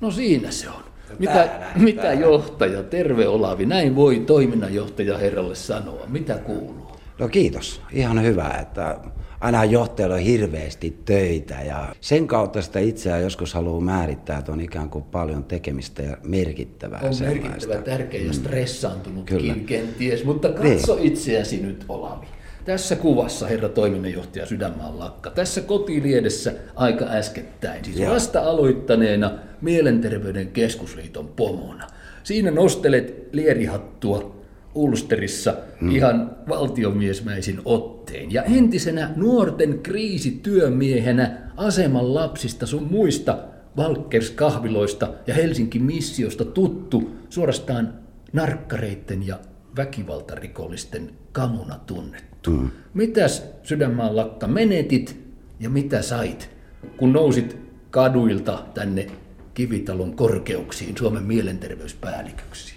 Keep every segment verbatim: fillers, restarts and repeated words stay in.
No siinä se on. Mitä, täällä, mitä täällä. Johtaja, terve Olavi, näin voi toiminnanjohtaja herralle sanoa. Mitä kuuluu? No kiitos, ihan hyvä, että aina johtajalla on hirveästi töitä ja sen kautta sitä itseään joskus haluaa määrittää, että on ikään kuin paljon tekemistä ja merkittävää. On sellaista. Merkittävä, tärkeä ja stressaantunutkin Kyllä. kenties, mutta katso niin. itseäsi nyt Olavi. Tässä kuvassa herra toiminnanjohtaja Sydänmaanlakka, tässä kotiliedessä aika äskettäin, siis Joo. vasta aloittaneena Mielenterveyden keskusliiton pomona. Siinä nostelet lierihattua Ulsterissa hmm. ihan valtiomiesmäisin otteen ja entisenä nuorten kriisityömiehenä aseman lapsista sun muista Valkers-kahviloista ja Helsinki-missiosta tuttu suorastaan narkkareitten ja väkivaltarikollisten kamuna tunnettu. Mm. Mitäs Sydänmaanlakka menetit ja mitä sait, kun nousit kaduilta tänne Kivitalon korkeuksiin Suomen mielenterveyspäälliköksi?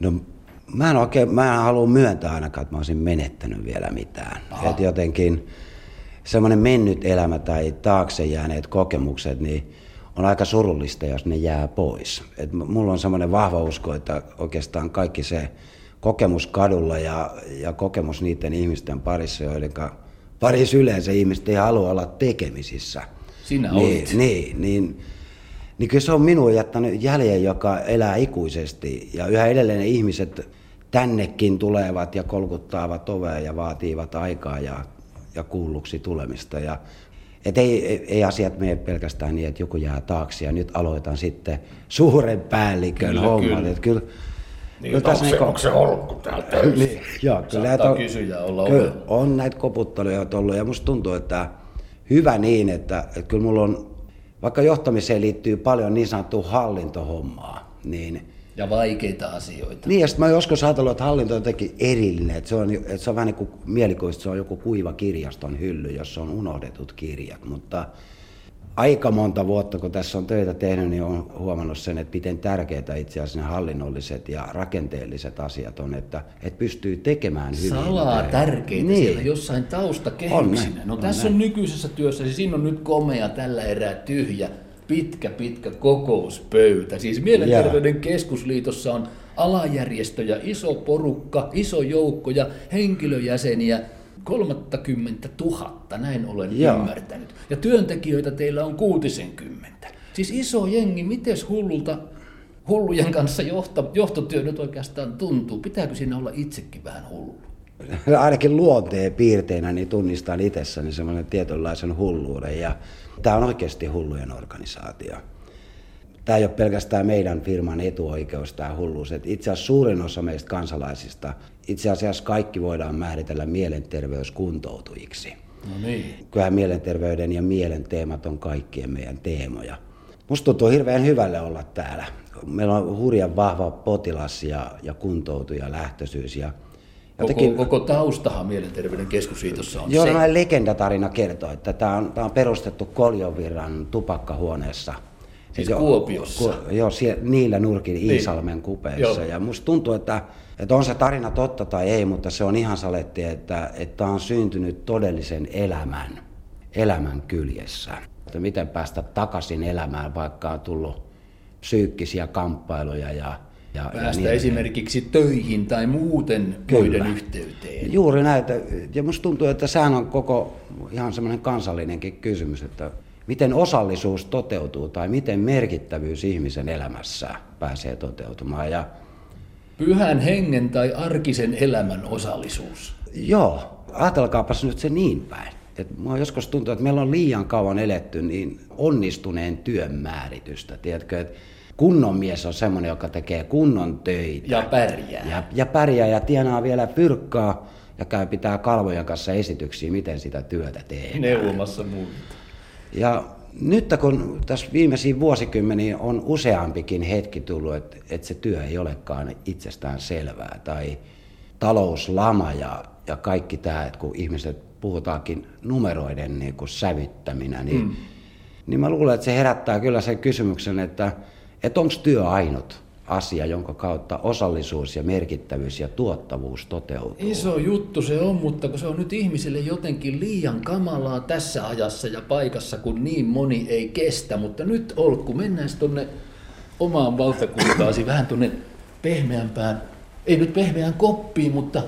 No mä en oikein, mä en halua myöntää ainakaan, että mä olisin menettänyt vielä mitään. Että jotenkin semmoinen mennyt elämä tai taakse jääneet kokemukset, niin on aika surullista, jos ne jää pois. Et mulla on semmoinen vahva usko, että oikeastaan kaikki se kokemus kadulla ja, ja kokemus niiden ihmisten parissa, joiden parissa yleensä ihmiset ei halua olla tekemisissä. Sinä niin, olit. Niin, niin, niin kyllä se on minua jättänyt jäljen, joka elää ikuisesti. Ja yhä edelleen ihmiset tännekin tulevat ja kolkuttaavat ovea ja vaativat aikaa ja, ja kuulluksi tulemista. Ja, et ei, ei, ei asiat mene pelkästään niin, että joku jää taakse ja nyt aloitan sitten suuren päällikön homman. Niin, no, onko, se, niin, onko se holkku täällä täysin? Niin, joo, saattaa on, kysyjä olla kyllä, on näitä koputteluja ollut ja musta tuntuu, että hyvä niin, että, että kyllä mulla on, vaikka johtamiseen liittyy paljon niin sanottua hallintohommaa. Niin, ja vaikeita asioita. Niin, ja sitten mä joskus ajatellut, että hallinto on jotenkin erillinen, että se on, että se on vähän niin kuin mielikuvista, se on joku kuiva kirjaston hylly, jossa on unohdetut kirjat, mutta aika monta vuotta, kun tässä on töitä tehnyt, niin olen huomannut sen, että miten tärkeitä itse asiassa ne hallinnolliset ja rakenteelliset asiat on, että, että pystyy tekemään hyvin. Salaa tärkeitä niin. siellä jossain taustakehyksinä. No, on tässä näin. On nykyisessä työssä, siis siinä on nyt komea, tällä erää tyhjä, pitkä, pitkä kokouspöytä. Siis Mielenterveyden keskusliitossa on alajärjestöjä, iso porukka, iso joukko ja henkilöjäseniä. kolmekymmentätuhatta, näin olen Joo. ymmärtänyt. Ja työntekijöitä teillä on kuutisenkymmentä. Siis iso jengi, mites hullulta, hullujen kanssa johto, johtotyö nyt oikeastaan tuntuu? Pitääkö siinä olla itsekin vähän hullu? Ainakin luonteen piirteinä niin tunnistan itsessäni semmoinen tietynlaisen hulluuden. Ja tämä on oikeasti hullujen organisaatio. Tämä ei ole pelkästään meidän firman etuoikeus, tämä hulluus. Et itse asiassa suurin osa meistä kansalaisista, itse asiassa kaikki voidaan määritellä mielenterveyskuntoutujiksi. No niin. Kyllähän mielenterveyden ja mielen teemat on kaikkien meidän teemoja. Musta tuntuu hirveän hyvälle olla täällä. Meillä on hurjan vahva potilas- ja, ja kuntoutuja lähtöisyys. Ja jotenkin koko, koko taustahan Mielenterveyden keskusliitossa on joo, se. Joo, näin legendatarina kertoo, että tämä on, on perustettu Koljonvirran tupakkahuoneessa. Siis Kuopiossa. Ku, joo, siellä, niillä nurkin Iisalmen kupeessa. Joo. Ja musta tuntuu, että, että on se tarina totta tai ei, mutta se on ihan saletti, että, että on syntynyt todellisen elämän, elämän kyljessä. Että miten päästä takaisin elämään, vaikka on tullut psyykkisiä kamppailuja ja ja, päästä ja niin, esimerkiksi töihin tai muuten muiden yhteyteen. Juuri näitä. Ja musta tuntuu, että sehän on koko ihan semmoinen kansallinenkin kysymys, että miten osallisuus toteutuu tai miten merkittävyys ihmisen elämässä pääsee toteutumaan. Ja pyhän hengen tai arkisen elämän osallisuus. Joo, ajatelkaapas nyt se niin päin. Et mä joskus tuntuu, että meillä on liian kauan eletty niin onnistuneen työn määritystä. Tiedätkö, että kunnon mies on semmoinen, joka tekee kunnon töitä. Ja pärjää. Ja, ja pärjää ja tienaa vielä pyrkkaa ja käy pitää kalvojen kanssa esityksiä, miten sitä työtä tehdään. Neuvomassa muuta. Ja nyt kun tässä viimeisiin vuosikymmeniin on useampikin hetki tullut, että, että se työ ei olekaan itsestään selvää tai talouslama ja, ja kaikki tämä, että kun ihmiset puhutaankin numeroiden niin kuin sävyttäminä, niin, mm. niin mä luulen, että se herättää kyllä sen kysymyksen, että, että onko työ ainut asia, jonka kautta osallisuus ja merkittävyys ja tuottavuus toteutuu. Iso juttu se on, mutta kun se on nyt ihmisille jotenkin liian kamalaa tässä ajassa ja paikassa, kun niin moni ei kestä, mutta nyt olkku, mennään tuonne omaan valtakuntaasi vähän tuonne pehmeämpään, ei nyt pehmeään koppiin, mutta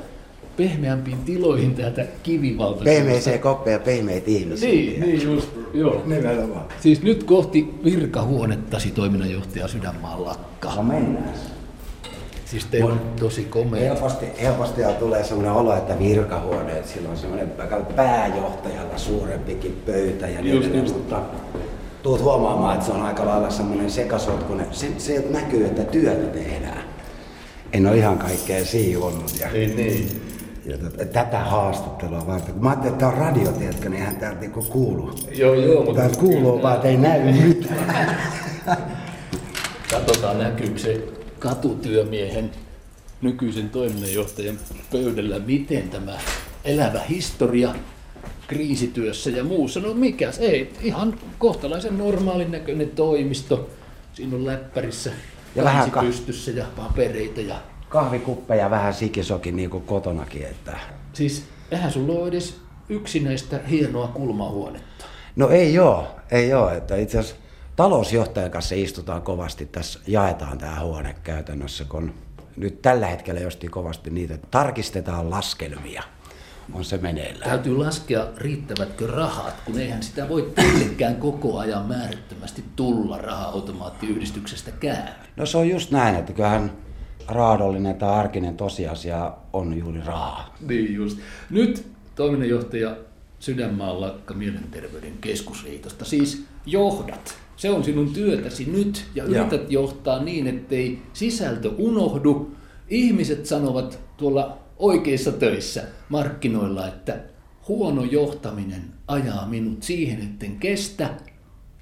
pehmeämpiin tiloihin täältä kivivaltakuntaa. Pehmeeseen koppiin ja pehmeät ihmisiä. Niin, niin just, joo. Nimenomaan. Siis nyt kohti virkahuonettasi, toiminnanjohtaja Sydänmaanlakka. No mennään. Siis teillä on tosi komea. Helposti, helposti tulee sellainen olo, että virkahuone, että sillä on sellainen pääjohtajalla suurempikin pöytä ja niin edelleen, mutta tulet huomaamaan, että se on aika lailla sellainen sekasotkunen. Se, se näkyy, että työtä tehdään. En ole ihan kaikkea siivonnut. Ja, ei niin. Ja t- tätä haastattelua varten. Kun mä ajattelin, että tämä on radioteatka, niin eihän täältä niinku kuulu. Joo, joo. Mutta täältä kuuluu vaan, että ei näy mitään. Katsotaan, näkyykö se katutyömiehen nykyisen toiminnanjohtajan pöydällä, miten tämä elävä historia kriisityössä ja muussa. No mikäs, ei, ihan kohtalaisen normaalin näköinen toimisto. Siinä on läppärissä, ja vähän ka- pystyssä ja papereita. Ja kahvikuppeja vähän sikisokin niin kuin kotonakin. Että siis eihän sulla ole edes yksinäistä hienoa kulmahuonetta. No ei joo, ei joo, että itse asiassa talousjohtajan kanssa istutaan kovasti, tässä jaetaan tämä huone käytännössä, kun nyt tällä hetkellä jostain kovasti niitä tarkistetaan laskelmia, on se meneillään. Täytyy laskea, riittävätkö rahat, kun eihän sitä voi tietenkään koko ajan määrättömästi tulla raha-automaattiyhdistyksestäkään. No se on just näin, että kyllähän raadollinen tai arkinen tosiasia on juuri rahaa. Niin just. Nyt toiminnanjohtaja Sydänmaanlakka Mielenterveyden keskusliitosta, siis johdat. Se on sinun työtäsi nyt ja yrität johtaa niin, ettei sisältö unohdu. Ihmiset sanovat tuolla oikeissa töissä markkinoilla, että huono johtaminen ajaa minut siihen, etten kestä,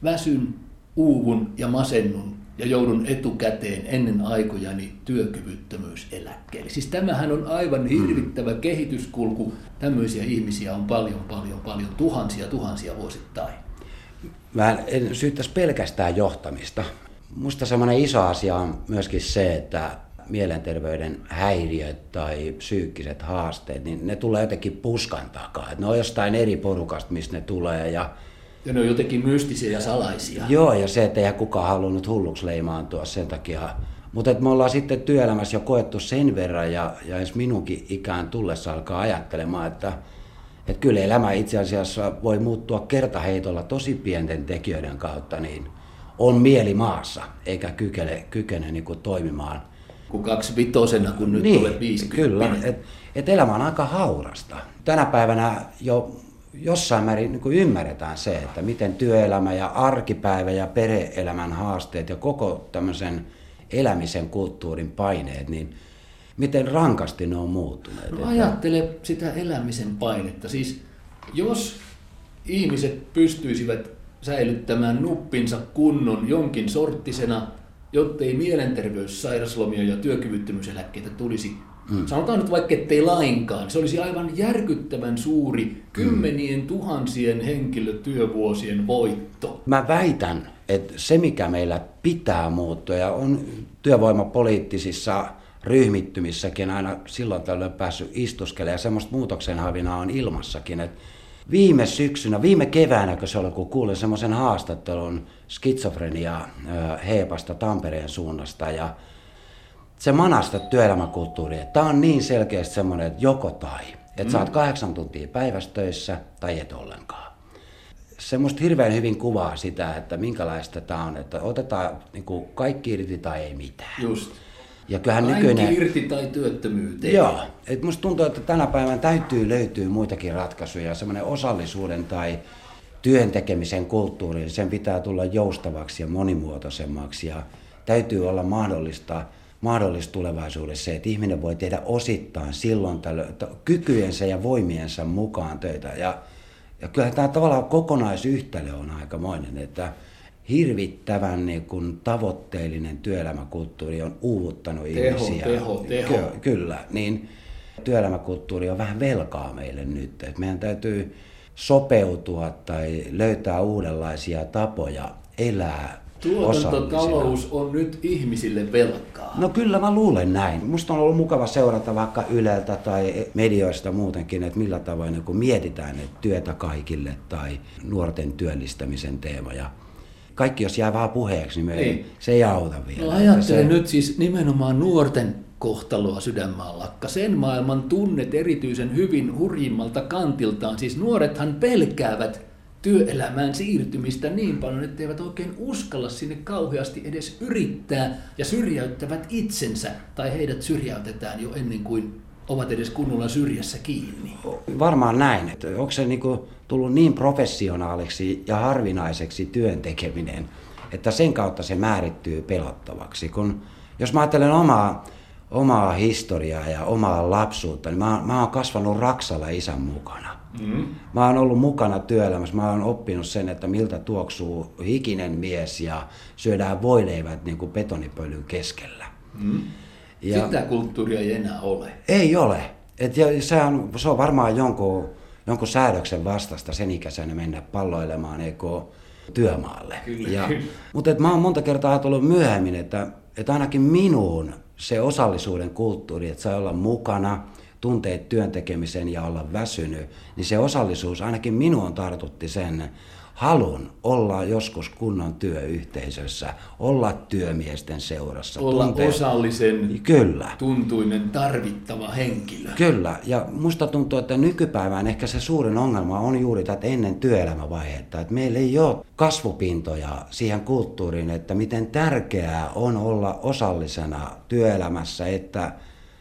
väsyn, uuvun ja masennun ja joudun etukäteen ennen aikojani työkyvyttömyyseläkkeelle. Siis tämähän on aivan hirvittävä kehityskulku. Tämmöisiä ihmisiä on paljon, paljon, paljon, tuhansia, tuhansia vuosittain. Mä en syyttäisi pelkästään johtamista. Musta semmoinen iso asia on myöskin se, että mielenterveyden häiriöt tai psyykkiset haasteet, niin ne tulee jotenkin puskan takaa. Et ne on jostain eri porukasta, mistä ne tulee. Ja, ja ne on jotenkin mystisiä ja salaisia. Joo, ja se, että ei kukaan halunnut hulluksi leimaantua sen takia. Mutta me ollaan sitten työelämässä jo koettu sen verran, ja, ja edes minunkin ikään tullessa alkaa ajattelemaan, että Että kyllä elämä itse asiassa voi muuttua kertaheitolla tosi pienten tekijöiden kautta, niin on mieli maassa, eikä kykene, kykene niin kuin toimimaan. Kun kaksi vitosena, kun nyt niin, tulee viisikymmentä. Kyllä, että et elämä on aika haurasta. Tänä päivänä jo jossain määrin niin kuin ymmärretään se, että miten työelämä ja arkipäivä ja perhe-elämän haasteet ja koko tämmöisen elämisen kulttuurin paineet, niin miten rankasti ne on muuttuneet? No ajattele sitä elämisen painetta. Siis jos ihmiset pystyisivät säilyttämään nuppinsa kunnon jonkin sorttisena, jottei mielenterveys, sairauslomia ja työkyvyttömyyseläkkeitä tulisi, mm. sanotaan nyt vaikka ettei lainkaan, se olisi aivan järkyttävän suuri kymmenien mm. tuhansien henkilötyövuosien voitto. Mä väitän, että se mikä meillä pitää muuttua ja on työvoimapoliittisissa ryhmittymissäkin aina silloin tällöin päässyt istuskelemaan ja semmoista muutoksen havinaa on ilmassakin. Et viime syksynä, viime keväänä, kun se oli, kun kuulin semmoisen haastattelun skitsofrenia Heepasta Tampereen suunnasta ja se manasta työelämäkulttuuria. Tämä on niin selkeästi semmoinen, että joko tai, että mm. sä oot kahdeksan tuntia päivässä töissä tai et ollenkaan. Semmoista hirveän hyvin kuvaa sitä, että minkälaista tämä on, että otetaan niin kuin kaikki irti tai ei mitään. Just. Ja kyllähän nykyinen irti tai työttömyyteen. Joo, et musta tuntuu, että tänä päivänä täytyy löytyä muitakin ratkaisuja. Semmoinen osallisuuden tai työn tekemisen kulttuuri, sen pitää tulla joustavaksi ja monimuotoisemmaksi. Ja täytyy olla mahdollista, mahdollista tulevaisuudessa se, että ihminen voi tehdä osittain silloin tällöin kykyjensä ja voimiensa mukaan töitä. Ja, ja kyllähän tämä tavallaan kokonaisyhtälö on aikamoinen, että hirvittävän niin kun tavoitteellinen työelämäkulttuuri on uuvuttanut teho, ihmisiä. Teho, teho, teho. Ky- kyllä, niin työelämäkulttuuri on vähän velkaa meille nyt. Et meidän täytyy sopeutua tai löytää uudenlaisia tapoja elää osallisina. Tuotantotalous on nyt ihmisille velkaa. No kyllä mä luulen näin. Musta on ollut mukava seurata vaikka Yleltä tai medioista muutenkin, että millä tavoin niin kun mietitään, että työtä kaikille tai nuorten työllistämisen teemoja. kaikki jos jää vähän puheeksi, niin, niin. se ei auta vielä. No, ajattele se... nyt siis nimenomaan nuorten kohtaloa Sydänmaanlakka. Sen maailman tunnet erityisen hyvin hurjimmalta kantiltaan. Siis nuorethan pelkäävät työelämään siirtymistä niin paljon, että eivät oikein uskalla sinne kauheasti edes yrittää ja syrjäyttävät itsensä, tai heidät syrjäytetään jo ennen kuin ovat edes kunnolla syrjässä kiinni. Varmaan näin. Onko se niin kuin tullut niin professionaaliksi ja harvinaiseksi työn tekeminen, että sen kautta se määrittyy pelottavaksi. Kun jos mä ajattelen omaa, omaa historiaa ja omaa lapsuutta, niin mä, mä oon kasvanut Raksalla isän mukana. Mm. Mä oon ollut mukana työelämässä, mä oon oppinut sen, että miltä tuoksuu hikinen mies ja syödään voileivät niin kuin betonipölyn keskellä. Mm. Ja sitä kulttuuria ei enää ole. Ei ole. Et ja se, on, se on varmaan jonkun, jonkun säädöksen vastasta sen ikäisenä mennä palloilemaan eikö työmaalle. Kyllä, ja, kyllä. Mutta et mä oon monta kertaa ajatellut myöhemmin, että, että ainakin minuun se osallisuuden kulttuuri, että saa olla mukana, tuntea työn tekemisen ja olla väsynyt, niin se osallisuus ainakin minuun tartutti sen halun olla joskus kunnon työyhteisössä, olla työmiesten seurassa. Olla tuntea. Osallisen Kyllä. tuntuinen tarvittava henkilö. Kyllä, ja musta tuntuu, että nykypäivään ehkä se suurin ongelma on juuri tätä ennen työelämävaihetta, että meillä ei ole kasvupintoja siihen kulttuuriin, että miten tärkeää on olla osallisena työelämässä, että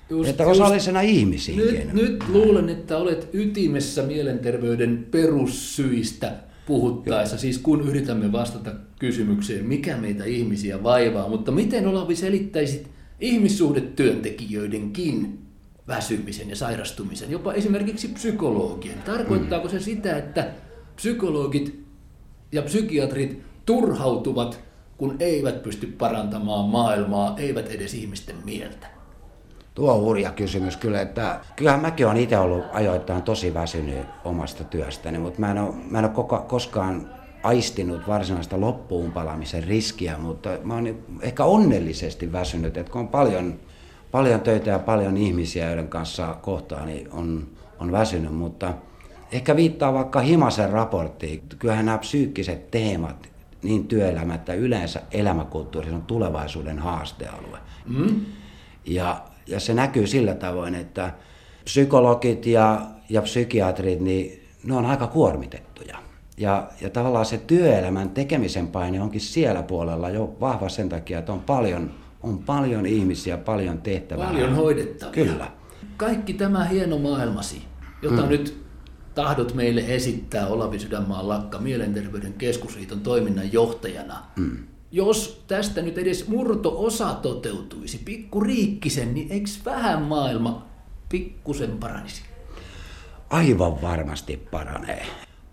Just, että osallisena ihmisiinkin. Nyt, nyt luulen, että olet ytimessä mielenterveyden perussyistä puhuttaessa, siis kun yritämme vastata kysymykseen, mikä meitä ihmisiä vaivaa, mutta miten, Olavi, selittäisit ihmissuhdetyöntekijöidenkin väsymisen ja sairastumisen, jopa esimerkiksi psykologien? Tarkoittaako se sitä, että psykologit ja psykiatrit turhautuvat, kun eivät pysty parantamaan maailmaa, eivät edes ihmisten mieltä? Tuo on hurja kysymys kyllä, että kyllähän mäkin olen itse ollut ajoittain tosi väsynyt omasta työstäni, mutta mä en ole, mä en ole koka, koskaan aistinut varsinaista loppuun palaamisen riskiä, mutta mä olen ehkä onnellisesti väsynyt, että kun on paljon, paljon töitä ja paljon ihmisiä, joiden kanssa kohtaan, niin on, on väsynyt, mutta ehkä viittaa vaikka Himasen raporttiin, kyllähän nämä psyykkiset teemat, niin työelämä että yleensä elämäkulttuurissa on tulevaisuuden haastealue. Mm. Ja Ja se näkyy sillä tavoin, että psykologit ja, ja psykiatrit, niin ne on aika kuormitettuja. Ja, ja tavallaan se työelämän tekemisen paine onkin siellä puolella jo vahva sen takia, että on paljon, on paljon ihmisiä, paljon tehtävää. Paljon hoidettavia. Kyllä. Kaikki tämä hieno maailmasi, jota mm. nyt tahdot meille esittää, Olavi Sydänmaanlakka, Mielenterveyden keskusliiton toiminnan johtajana. Mm. Jos tästä nyt edes murto-osa toteutuisi pikkuriikkisen, niin eikö vähän maailma pikkusen paranisi? Aivan varmasti paranee.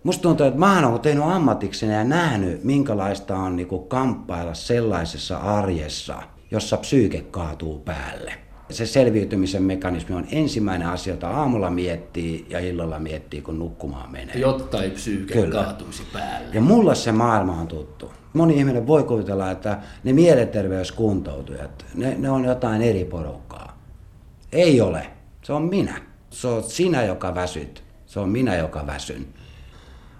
Musta tuntuu, että mä oon tehnyt ammatikseni ja nähnyt, minkälaista on niinku kamppailla sellaisessa arjessa, jossa psyyke kaatuu päälle. Se selviytymisen mekanismi on ensimmäinen asia, jota aamulla miettii ja illalla miettii, kun nukkumaan menee. Jotta ei psyyke Kyllä. kaatuisi päälle. Ja mulle se maailma on tuttu. Moni ihminen voi kuvitella, että ne mielenterveyskuntoutujat, ne, ne on jotain eri porukkaa. Ei ole. Se on minä. Se on sinä, joka väsyt. Se on minä, joka väsyn.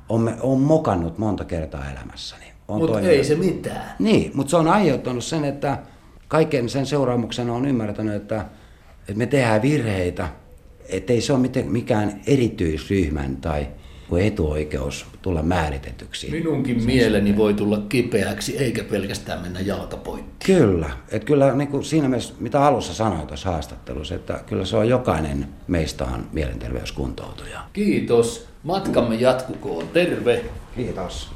Olen, olen mokannut monta kertaa elämässäni. Mutta ei se mitään. Niin, mutta se on aiheuttanut sen, että kaiken sen seuraamuksena on ymmärtänyt, että, että me tehdään virheitä, ettei se ole mikään erityisryhmän tai etuoikeus tulla määritetyksi. Minunkin sen mieleni sen... voi tulla kipeäksi, eikä pelkästään mennä jalkapoikki. Kyllä. Että kyllä niin kuin siinä mielessä, mitä alussa sanoin tuossa haastattelussa, että kyllä se on jokainen meistä on mielenterveyskuntoutuja. Kiitos. Matkamme jatkukoon. Terve. Kiitos.